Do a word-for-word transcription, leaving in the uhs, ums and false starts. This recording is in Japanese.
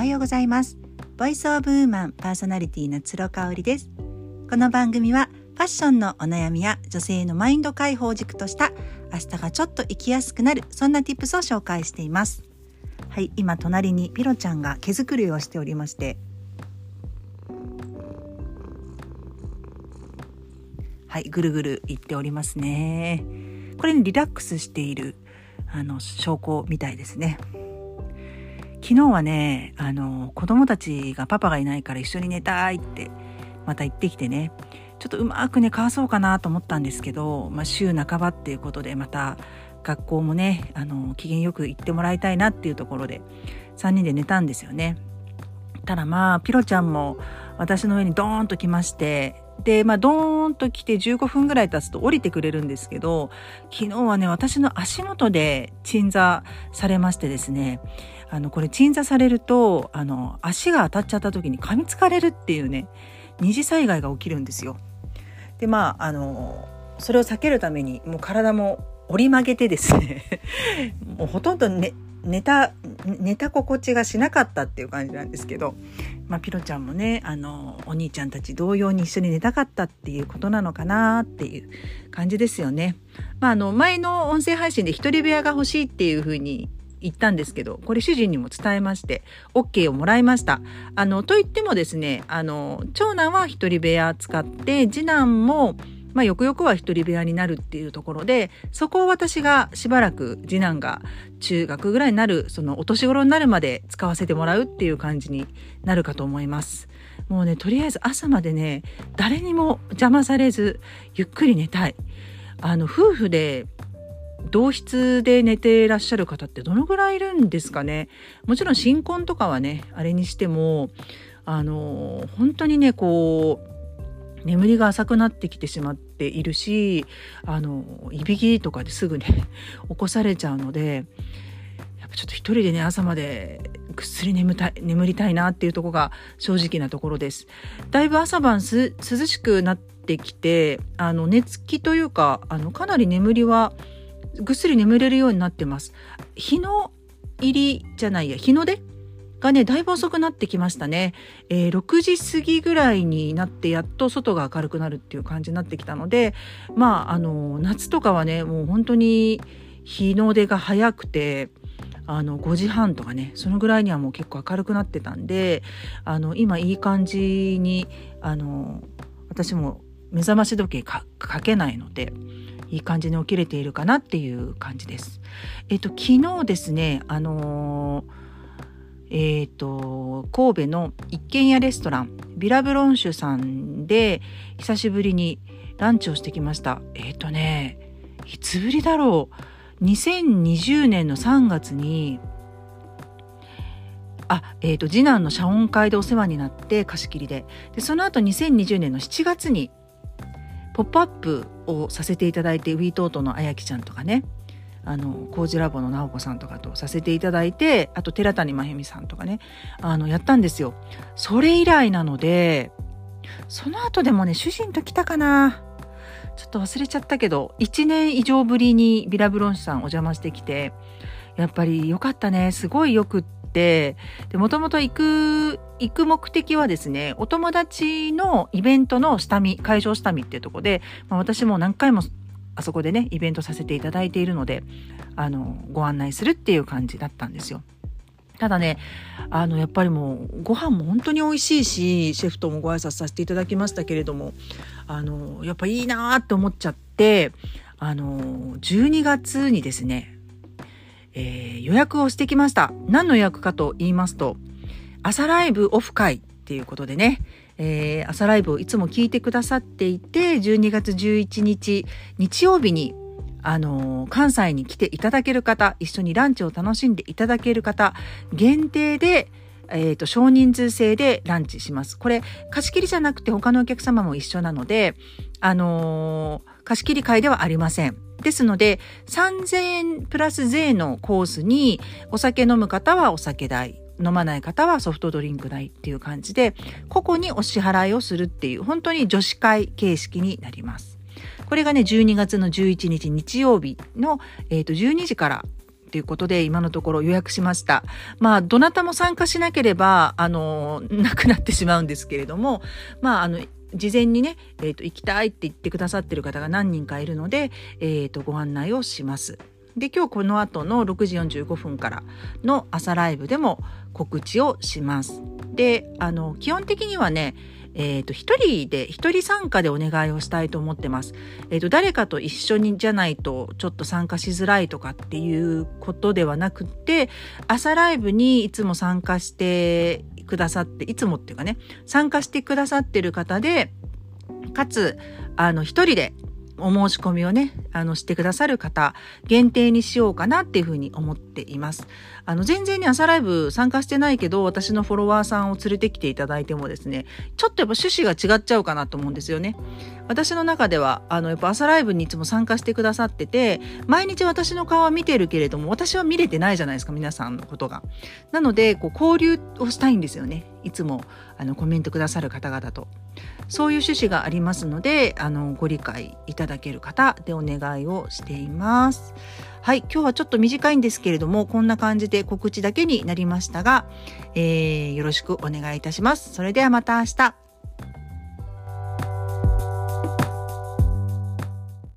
はようございます。ボイスオブウーマンパーソナリティのつろかおりです。この番組はファッションのお悩みや女性のマインド解放軸とした明日がちょっと生きやすくなる、そんな tips を紹介しています。はい、今隣にピロちゃんが毛づくりをしておりまして、はい、ぐるぐるいっておりますね。これにリラックスしているあの証拠みたいですね。昨日はね、あの子供たちがパパがいないから一緒に寝たいってまた言ってきてね、ちょっとうまくねかわそうかなと思ったんですけど、まあ、週半ばっていうことでまた学校もねあの機嫌よく行ってもらいたいなっていうところでさんにんで寝たんですよね。ただまあピロちゃんも私の上にドーンと来まして、でまあドーンと来てじゅうごふんぐらい経つと降りてくれるんですけど、昨日はね私の足元で鎮座されましてですね、あのこれ鎮座されるとあの足が当たっちゃった時に噛みつかれるっていうね、二次災害が起きるんですよ。でまああのそれを避けるためにもう体も折り曲げてですねもうほとんどね寝た寝た心地がしなかったっていう感じなんですけど、まあ、ピロちゃんもねあのお兄ちゃんたち同様に一緒に寝たかったっていうことなのかなっていう感じですよね。まあ、あの前の音声配信で一人部屋が欲しいっていうふうに言ったんですけど、これ主人にも伝えまして OK をもらいました。あのといってもですね、あの長男は一人部屋使って次男もまあ、よくよくは一人部屋になるっていうところで、そこを私がしばらく次男が中学ぐらいになるそのお年頃になるまで使わせてもらうっていう感じになるかと思います。もうねとりあえず朝までね誰にも邪魔されずゆっくり寝たい。あの夫婦で同室で寝ていらっしゃる方ってどのぐらいいるんですかね。もちろん新婚とかはねあれにしてもあの本当にねこう眠りが浅くなってきてしまっているし、あのいびきとかですぐね起こされちゃうので、やっぱちょっと一人でね朝までぐっすり眠たい眠りたいなっていうところが正直なところです。だいぶ朝晩す涼しくなってきて、あの寝つきというかあのかなり眠りはぐっすり眠れるようになってます。日の入りじゃないや日の出がねだいぶ遅くなってきましたね、えー、ろくじ過ぎぐらいになってやっと外が明るくなるっていう感じになってきたので、まああの夏とかはねもう本当に日の出が早くてあのごじはんとかねそのぐらいにはもう結構明るくなってたんで、あの今いい感じにあの私も目覚まし時計 か, かけないのでいい感じに起きれているかなっていう感じです。えっと昨日ですねあのーえーと、神戸の一軒家レストランビラブロンシュさんで久しぶりにランチをしてきました。えーとねいつぶりだろう、にせんにじゅうねんのさんがつにあ、えーと次男の謝恩会でお世話になって貸し切り で, でその後にせんにじゅうねんのしちがつにポップアップをさせていただいて、ウィートートのあやきちゃんとかねあのコージラボの直子さんとかとさせていただいて、あと寺谷真由美さんとかねあのやったんですよ。それ以来なので、その後でもね主人と来たかなちょっと忘れちゃったけど、いちねん以上ぶりにビラブロンシュさんお邪魔してきて、やっぱり良かったね、すごいよくって、でもともと行く行く目的はですね、お友達のイベントの下見会場下見っていうところで、まあ、私も何回もあそこでねイベントさせていただいているのであのご案内するっていう感じだったんですよ。ただねあのやっぱりもうご飯も本当に美味しいし、シェフともご挨拶させていただきましたけれども、あのやっぱいいなーって思っちゃって、あのじゅうにがつにですね、えー、予約をしてきました。何の予約かと言いますと、朝ライブオフ会っていうことでね、えー、朝ライブをいつも聞いてくださっていて、じゅうにがつじゅういちにち日曜日に、あのー、関西に来ていただける方、一緒にランチを楽しんでいただける方限定で、えーと、少人数制でランチします。これ貸し切りじゃなくて他のお客様も一緒なので、あのー、貸し切り会ではありません。ですのでさんぜんえんプラス税のコースにお酒飲む方はお酒代、飲まない方はソフトドリンク代っていう感じで、個々にお支払いをするっていう本当に女子会形式になります。これがねじゅうにがつのじゅういちにち日曜日の、えーとじゅうにじからということで今のところ予約しました。まあどなたも参加しなければあのなくなってしまうんですけれども、まああの事前にね、えーと、行きたいって言ってくださってる方が何人かいるので、えーと、ご案内をします。で今日この後のろくじよんじゅうごふんからの朝ライブでも告知をします。であの基本的にはね、えーと、一人で一人参加でお願いをしたいと思ってます。えーと、誰かと一緒にじゃないとちょっと参加しづらいとかっていうことではなくて、朝ライブにいつも参加してくださっていつもっていうかね参加してくださってる方で、かつあの一人でお申し込みをねあのしてくださる方限定にしようかなっていうふうに思っています。あの全然ね朝ライブ参加してないけど私のフォロワーさんを連れてきていただいてもですね、ちょっとやっぱ趣旨が違っちゃうかなと思うんですよね。私の中ではあのやっぱ朝ライブにいつも参加してくださってて、毎日私の顔は見てるけれども私は見れてないじゃないですか、皆さんのことが。なのでこう交流をしたいんですよね。いつもあのコメントくださる方々とそういう趣旨がありますので、あのご理解いただける方でお願いをしています。はい、今日はちょっと短いんですけれどもこんな感じで告知だけになりましたが、えー、よろしくお願いいたします。それではまた明日。